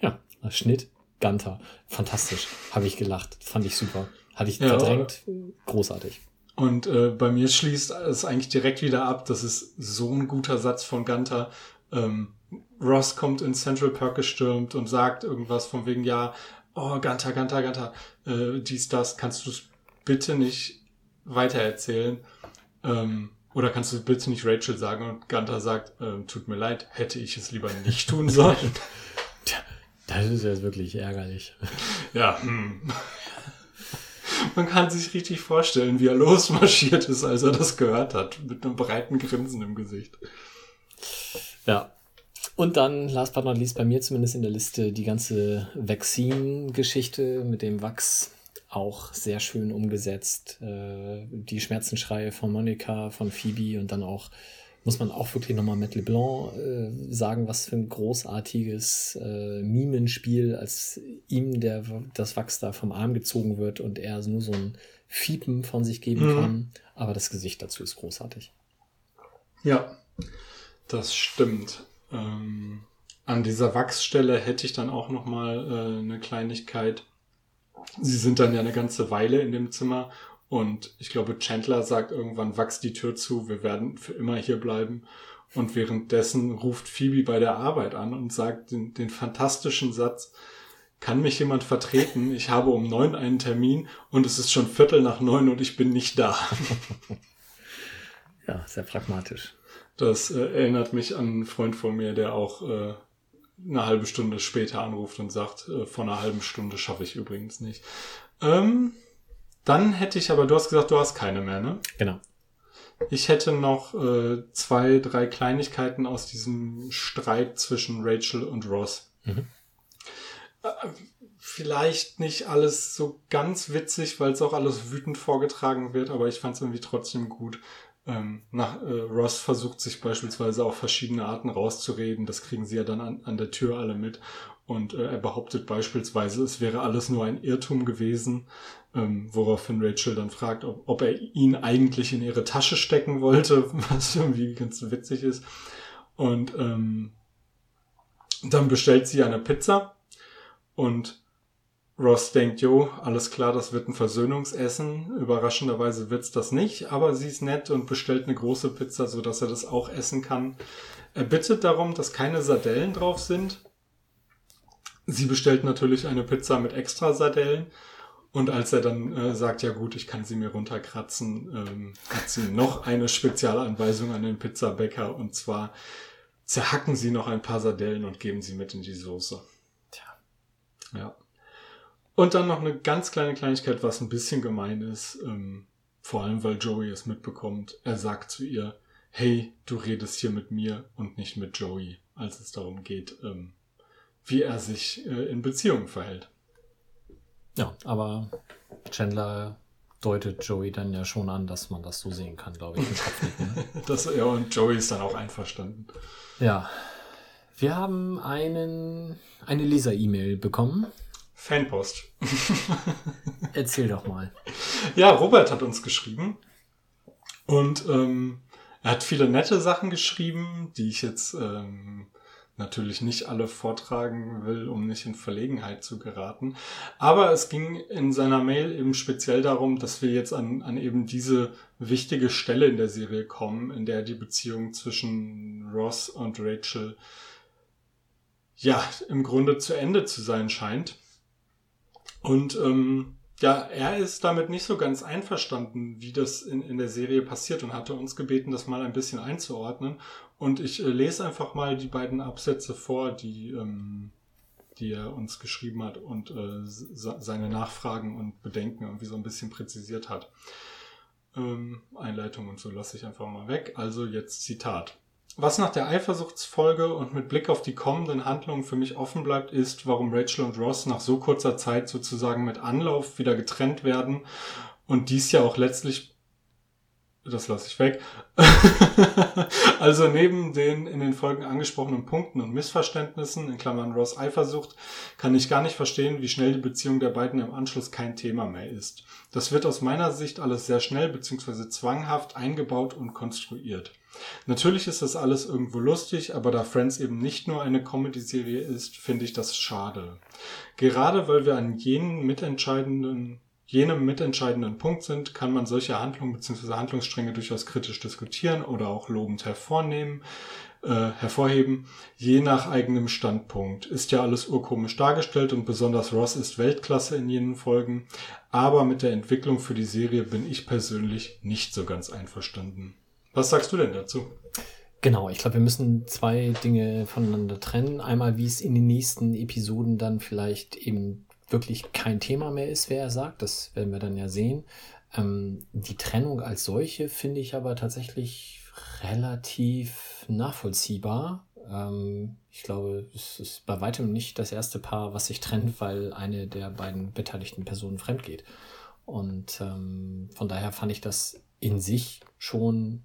Ja, Schnitt, Gunther, fantastisch, habe ich gelacht, fand ich super, hatte ich verdrängt, großartig. Und bei mir schließt es eigentlich direkt wieder ab, das ist so ein guter Satz von Gunther. Ross kommt in Central Park gestürmt und sagt irgendwas von wegen, ja, oh, Gunther, dies, das, kannst du es bitte nicht weitererzählen, oder kannst du bitte nicht Rachel sagen, und Gunther sagt, tut mir leid, hätte ich es lieber nicht tun sollen. Das ist jetzt wirklich ärgerlich. Ja, Man kann sich richtig vorstellen, wie er losmarschiert ist, als er das gehört hat, mit einem breiten Grinsen im Gesicht. Ja. Und dann, last but not least, bei mir zumindest in der Liste, die ganze Vaccine-Geschichte mit dem Wachs, auch sehr schön umgesetzt. Die Schmerzenschreie von Monika, von Phoebe, und dann auch, muss man auch wirklich nochmal Matt LeBlanc sagen, was für ein großartiges Mimenspiel, als ihm das Wachs da vom Arm gezogen wird und er nur so ein Fiepen von sich geben kann. Aber das Gesicht dazu ist großartig. Ja, das stimmt. An dieser Wachsstelle hätte ich dann auch nochmal eine Kleinigkeit. Sie sind dann ja eine ganze Weile in dem Zimmer, und ich glaube, Chandler sagt irgendwann, wachs die Tür zu, wir werden für immer hier bleiben. Und währenddessen ruft Phoebe bei der Arbeit an und sagt den fantastischen Satz: Kann mich jemand vertreten? Ich habe um 9 einen Termin und es ist schon 8:45 und ich bin nicht da. Ja, sehr pragmatisch. Das erinnert mich an einen Freund von mir, der auch eine halbe Stunde später anruft und sagt, von einer halben Stunde schaffe ich übrigens nicht. Dann hätte ich aber, du hast gesagt, du hast keine mehr, ne? Genau. Ich hätte noch 2, 3 Kleinigkeiten aus diesem Streit zwischen Rachel und Ross. Mhm. Vielleicht nicht alles so ganz witzig, weil es auch alles wütend vorgetragen wird, aber ich fand es irgendwie trotzdem gut. Ross versucht sich beispielsweise auf verschiedene Arten rauszureden. Das kriegen sie ja dann an der Tür alle mit. Und er behauptet beispielsweise, es wäre alles nur ein Irrtum gewesen, woraufhin Rachel dann fragt, ob er ihn eigentlich in ihre Tasche stecken wollte, was irgendwie ganz witzig ist. Und dann bestellt sie eine Pizza und Ross denkt, jo, alles klar, das wird ein Versöhnungsessen. Überraschenderweise wird's das nicht, aber sie ist nett und bestellt eine große Pizza, sodass er das auch essen kann. Er bittet darum, dass keine Sardellen drauf sind. Sie bestellt natürlich eine Pizza mit extra Sardellen. Und als er dann sagt, ja gut, ich kann sie mir runterkratzen, hat sie noch eine Spezialanweisung an den Pizzabäcker. Und zwar zerhacken sie noch ein paar Sardellen und geben sie mit in die Soße. Tja, ja. Und dann noch eine ganz kleine Kleinigkeit, was ein bisschen gemein ist, vor allem, weil Joey es mitbekommt. Er sagt zu ihr, hey, du redest hier mit mir und nicht mit Joey, als es darum geht, wie er sich in Beziehungen verhält. Ja, aber Chandler deutet Joey dann ja schon an, dass man das so sehen kann, glaube ich. Das, ja, und Joey ist dann auch einverstanden. Ja, wir haben eine Leser-E-Mail bekommen. Fanpost. Erzähl doch mal. Ja, Robert hat uns geschrieben und er hat viele nette Sachen geschrieben, die ich jetzt natürlich nicht alle vortragen will, um nicht in Verlegenheit zu geraten. Aber es ging in seiner Mail eben speziell darum, dass wir jetzt an eben diese wichtige Stelle in der Serie kommen, in der die Beziehung zwischen Ross und Rachel ja im Grunde zu Ende zu sein scheint. Und ja, er ist damit nicht so ganz einverstanden, wie das in der Serie passiert und hatte uns gebeten, das mal ein bisschen einzuordnen. Und ich lese einfach mal die beiden Absätze vor, die er uns geschrieben hat und seine Nachfragen und Bedenken irgendwie so ein bisschen präzisiert hat. Einleitung und so lasse ich einfach mal weg. Also jetzt Zitat. Was nach der Eifersuchtsfolge und mit Blick auf die kommenden Handlungen für mich offen bleibt, ist, warum Rachel und Ross nach so kurzer Zeit sozusagen mit Anlauf wieder getrennt werden und dies ja auch letztlich, das lasse ich weg, also neben den in den Folgen angesprochenen Punkten und Missverständnissen, in Klammern Ross Eifersucht, kann ich gar nicht verstehen, wie schnell die Beziehung der beiden im Anschluss kein Thema mehr ist. Das wird aus meiner Sicht alles sehr schnell bzw. zwanghaft eingebaut und konstruiert. Natürlich ist das alles irgendwo lustig, aber da Friends eben nicht nur eine Comedy-Serie ist, finde ich das schade. Gerade weil wir an jenem mitentscheidenden Punkt sind, kann man solche Handlungen bzw. Handlungsstränge durchaus kritisch diskutieren oder auch lobend hervorheben, je nach eigenem Standpunkt. Ist ja alles urkomisch dargestellt und besonders Ross ist Weltklasse in jenen Folgen, aber mit der Entwicklung für die Serie bin ich persönlich nicht so ganz einverstanden. Was sagst du denn dazu? Genau, ich glaube, wir müssen 2 Dinge voneinander trennen. Einmal, wie es in den nächsten Episoden dann vielleicht eben wirklich kein Thema mehr ist, wer er sagt. Das werden wir dann ja sehen. Die Trennung als solche finde ich aber tatsächlich relativ nachvollziehbar. Ich glaube, es ist bei weitem nicht das erste Paar, was sich trennt, weil eine der beiden beteiligten Personen fremdgeht. Und von daher fand ich das in sich schon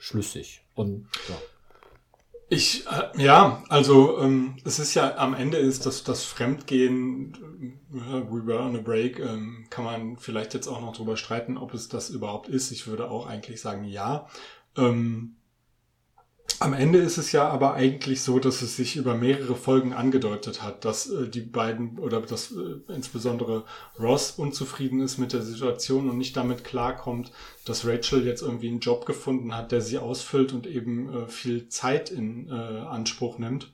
schlüssig und ja. Es ist ja am Ende ist das Fremdgehen, we were on a break, kann man vielleicht jetzt auch noch drüber streiten, ob es das überhaupt ist. Ich würde auch eigentlich sagen, ja. Am Ende ist es ja aber eigentlich so, dass es sich über mehrere Folgen angedeutet hat, dass die beiden oder dass insbesondere Ross unzufrieden ist mit der Situation und nicht damit klarkommt, dass Rachel jetzt irgendwie einen Job gefunden hat, der sie ausfüllt und eben viel Zeit in Anspruch nimmt.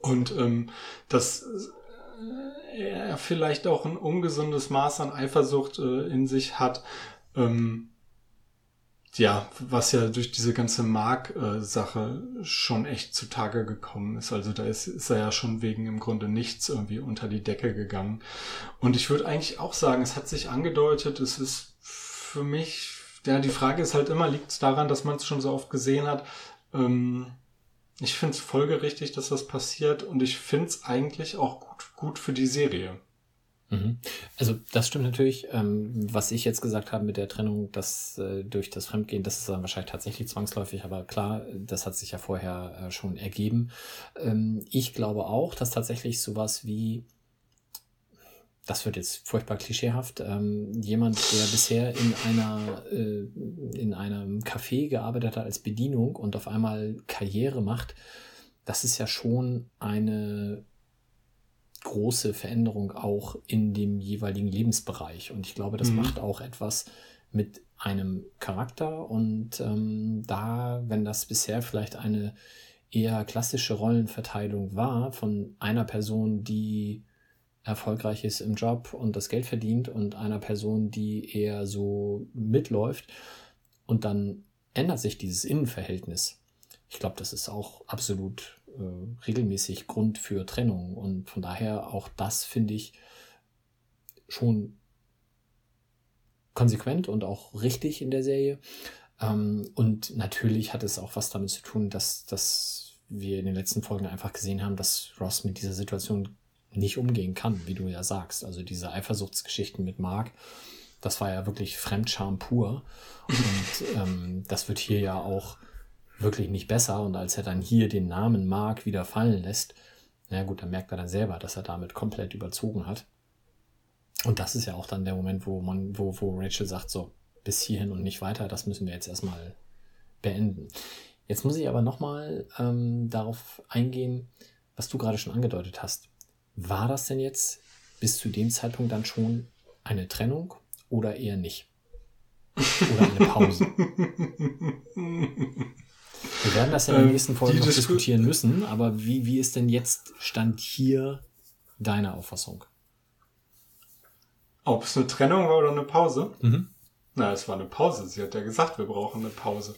Und dass er vielleicht auch ein ungesundes Maß an Eifersucht in sich hat, ja, was ja durch diese ganze Mark-Sache schon echt zutage gekommen ist. Also da ist er ja schon wegen im Grunde nichts irgendwie unter die Decke gegangen. Und ich würde eigentlich auch sagen, es hat sich angedeutet, es ist für mich, ja, die Frage ist halt immer, liegt es daran, dass man es schon so oft gesehen hat? Ich finde es folgerichtig, dass das passiert und ich finde es eigentlich auch gut für die Serie. Also das stimmt natürlich, was ich jetzt gesagt habe mit der Trennung, dass durch das Fremdgehen, das ist dann wahrscheinlich tatsächlich zwangsläufig, aber klar, das hat sich ja vorher schon ergeben. Ich glaube auch, dass tatsächlich sowas wie, das wird jetzt furchtbar klischeehaft, jemand, der bisher in einem Café gearbeitet hat als Bedienung und auf einmal Karriere macht, das ist ja schon eine große Veränderung auch in dem jeweiligen Lebensbereich. Und ich glaube, das macht auch etwas mit einem Charakter. Und da, wenn das bisher vielleicht eine eher klassische Rollenverteilung war, von einer Person, die erfolgreich ist im Job und das Geld verdient und einer Person, die eher so mitläuft, und dann ändert sich dieses Innenverhältnis. Ich glaube, das ist auch absolut regelmäßig Grund für Trennung und von daher auch das finde ich schon konsequent und auch richtig in der Serie. Und natürlich hat es auch was damit zu tun, dass wir in den letzten Folgen einfach gesehen haben, dass Ross mit dieser Situation nicht umgehen kann, wie du ja sagst. Also diese Eifersuchtsgeschichten mit Mark, das war ja wirklich Fremdscham pur und das wird hier ja auch wirklich nicht besser. Und als er dann hier den Namen Mark wieder fallen lässt, na gut, dann merkt er dann selber, dass er damit komplett überzogen hat. Und das ist ja auch dann der Moment, wo Rachel sagt, so, bis hierhin und nicht weiter, das müssen wir jetzt erstmal beenden. Jetzt muss ich aber nochmal darauf eingehen, was du gerade schon angedeutet hast. War das denn jetzt bis zu dem Zeitpunkt dann schon eine Trennung oder eher nicht? Oder eine Pause? Wir werden das ja in den nächsten Folgen noch diskutieren müssen, aber wie ist denn jetzt Stand hier deine Auffassung? Ob es eine Trennung war oder eine Pause? Mhm. Na, es war eine Pause. Sie hat ja gesagt, wir brauchen eine Pause.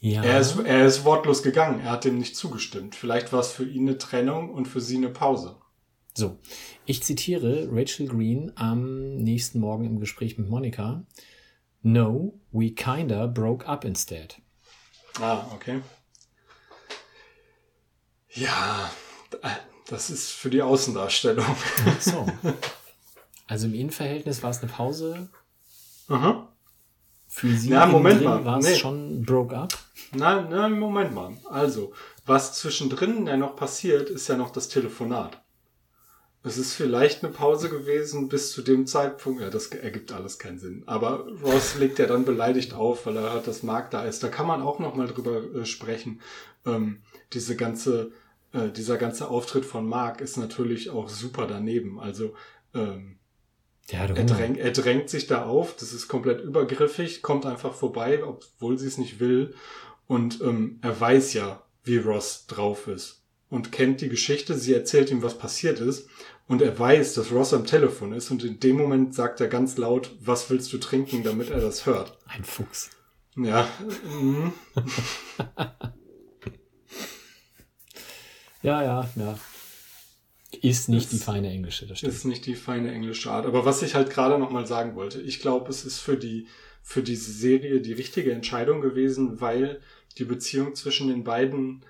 Ja. Er ist wortlos gegangen. Er hat dem nicht zugestimmt. Vielleicht war es für ihn eine Trennung und für sie eine Pause. So, ich zitiere Rachel Green am nächsten Morgen im Gespräch mit Monika. No, we kinda broke up instead. Ah, okay. Ja, das ist für die Außendarstellung. Ach so. Also im Innenverhältnis war es eine Pause. Aha. Für sie war es schon broke up. Na, Moment mal. Also, was zwischendrin ja noch passiert, ist ja noch das Telefonat. Es ist vielleicht eine Pause gewesen bis zu dem Zeitpunkt. Ja, das ergibt alles keinen Sinn. Aber Ross legt ja dann beleidigt auf, weil er hört, dass Mark da ist. Da kann man auch nochmal drüber sprechen. Dieser ganze Auftritt von Mark ist natürlich auch super daneben. Also er drängt sich da auf. Das ist komplett übergriffig, kommt einfach vorbei, obwohl sie es nicht will. Und er weiß ja, wie Ross drauf ist. Und kennt die Geschichte, sie erzählt ihm, was passiert ist. Und er weiß, dass Ross am Telefon ist. Und in dem Moment sagt er ganz laut, was willst du trinken, damit er das hört. Ein Fuchs. Ja. Ja. Ist nicht die feine englische, das stimmt. Ist nicht die feine englische Art. Aber was ich halt gerade nochmal sagen wollte, ich glaube, es ist für diese Serie die richtige Entscheidung gewesen, weil die Beziehung zwischen den beiden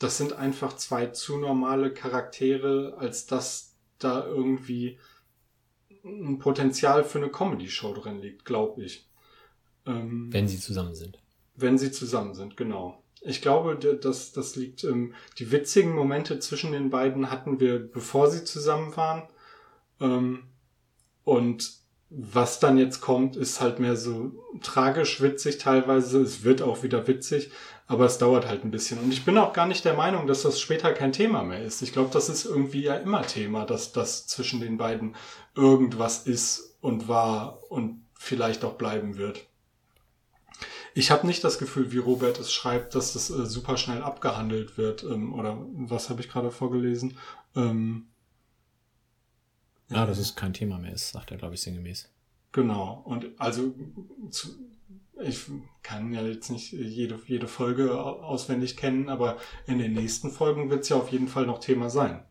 das sind einfach zwei zu normale Charaktere, als dass da irgendwie ein Potenzial für eine Comedy-Show drin liegt, glaube ich. Wenn sie zusammen sind. Wenn sie zusammen sind, genau. Ich glaube, das liegt, die witzigen Momente zwischen den beiden hatten wir, bevor sie zusammen waren. Und Was dann jetzt kommt, ist halt mehr so tragisch witzig teilweise. Es wird auch wieder witzig, aber es dauert halt ein bisschen. Und ich bin auch gar nicht der Meinung, dass das später kein Thema mehr ist. Ich glaube, das ist irgendwie ja immer Thema, dass das zwischen den beiden irgendwas ist und war und vielleicht auch bleiben wird. Ich habe nicht das Gefühl, wie Robert es schreibt, dass das super schnell abgehandelt wird. Oder was habe ich gerade vorgelesen? Ja, dass es kein Thema mehr ist, sagt er, glaube ich, sinngemäß. Genau. Und also, ich kann ja jetzt nicht jede Folge auswendig kennen, aber in den nächsten Folgen wird es ja auf jeden Fall noch Thema sein.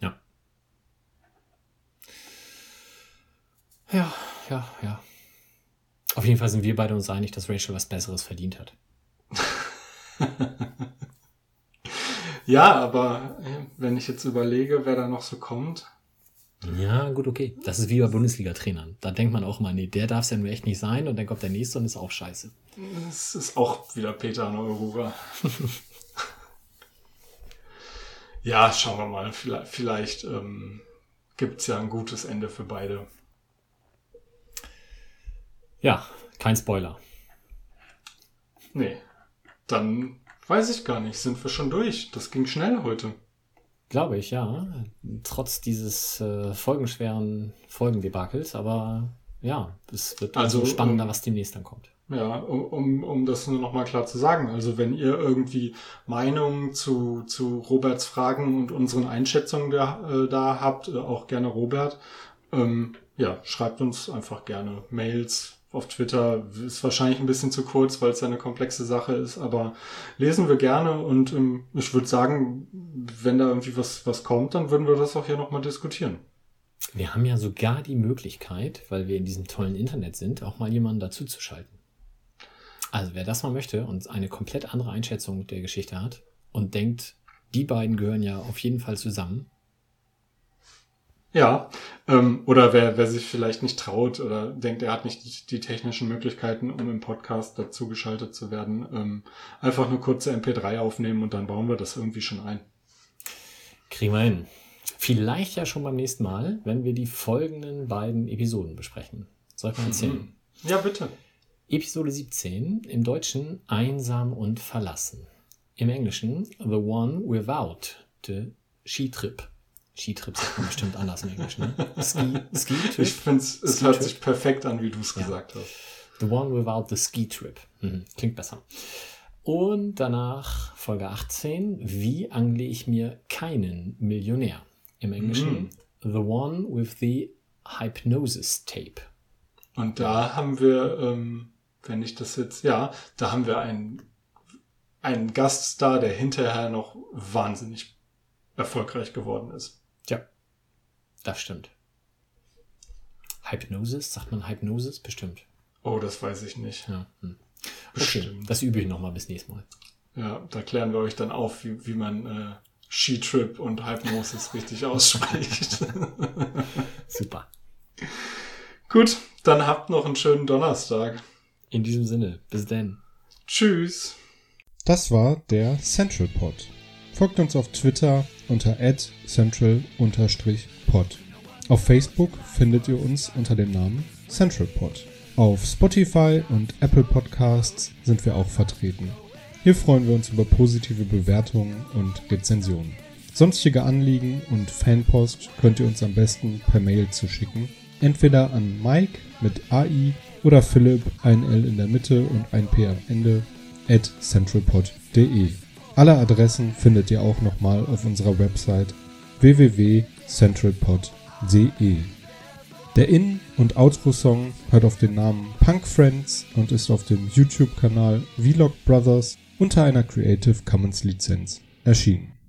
Ja. Ja. Auf jeden Fall sind wir beide uns einig, dass Rachel was Besseres verdient hat. Ja, aber wenn ich jetzt überlege, wer da noch so kommt... Ja, gut, okay. Das ist wie bei Bundesliga-Trainern. Da denkt man auch mal, nee, der darf es ja nur echt nicht sein und dann kommt der nächste und ist auch scheiße. Das ist auch wieder Peter Neururer. Ja, schauen wir mal. Vielleicht gibt es ja ein gutes Ende für beide. Ja, kein Spoiler. Nee, dann weiß ich gar nicht. Sind wir schon durch? Das ging schnell heute. Glaube ich, ja. Trotz dieses folgenschweren Folgendebakels. Aber ja, es wird also spannender, was demnächst dann kommt. Ja, um das nur nochmal klar zu sagen. Also wenn ihr irgendwie Meinungen zu Roberts Fragen und unseren Einschätzungen da habt, auch gerne Robert, schreibt uns einfach gerne Mails. Auf Twitter ist wahrscheinlich ein bisschen zu kurz, weil es ja eine komplexe Sache ist, aber lesen wir gerne und ich würde sagen, wenn da irgendwie was kommt, dann würden wir das auch hier nochmal diskutieren. Wir haben ja sogar die Möglichkeit, weil wir in diesem tollen Internet sind, auch mal jemanden dazu zu schalten. Also wer das mal möchte und eine komplett andere Einschätzung der Geschichte hat und denkt, die beiden gehören ja auf jeden Fall zusammen. Ja, oder wer sich vielleicht nicht traut oder denkt, er hat nicht die technischen Möglichkeiten, um im Podcast dazu geschaltet zu werden, einfach eine kurze MP3 aufnehmen und dann bauen wir das irgendwie schon ein. Kriegen wir hin. Vielleicht ja schon beim nächsten Mal, wenn wir die folgenden beiden Episoden besprechen. Soll ich mal erzählen? Ja, bitte. Episode 17, im Deutschen Einsam und Verlassen. Im Englischen The One Without the Skitrip. Skitrip sagt man bestimmt anders im Englischen. Ne? Ski-Trip. Ich finde, es hört sich perfekt an, wie du es gesagt hast. The One Without the Ski Trip. Klingt besser. Und danach Folge 18. Wie angle ich mir keinen Millionär? Im Englischen The One with the Hypnosis Tape. Und da haben wir, da haben wir einen Gaststar, der hinterher noch wahnsinnig erfolgreich geworden ist. Tja, das stimmt. Hypnosis? Sagt man Hypnosis? Bestimmt. Oh, das weiß ich nicht. Ja. Bestimmt. Okay, das übe ich nochmal bis nächstes Mal. Ja, da klären wir euch dann auf, wie man Skitrip und Hypnosis richtig ausspricht. Super. Gut, dann habt noch einen schönen Donnerstag. In diesem Sinne, bis dann. Tschüss. Das war der Central Pod. Folgt uns auf Twitter unter @central_pod. Auf Facebook findet ihr uns unter dem Namen CentralPod. Auf Spotify und Apple Podcasts sind wir auch vertreten. Hier freuen wir uns über positive Bewertungen und Rezensionen. Sonstige Anliegen und Fanpost könnt ihr uns am besten per Mail zuschicken. Entweder an Mike mit AI oder Philipp, ein L in der Mitte und ein P am Ende, @centralpod.de. Alle Adressen findet ihr auch nochmal auf unserer Website www.centralpod.de. Der In- und Outro-Song hört auf den Namen Punk Friends und ist auf dem YouTube-Kanal Vlog Brothers unter einer Creative Commons Lizenz erschienen.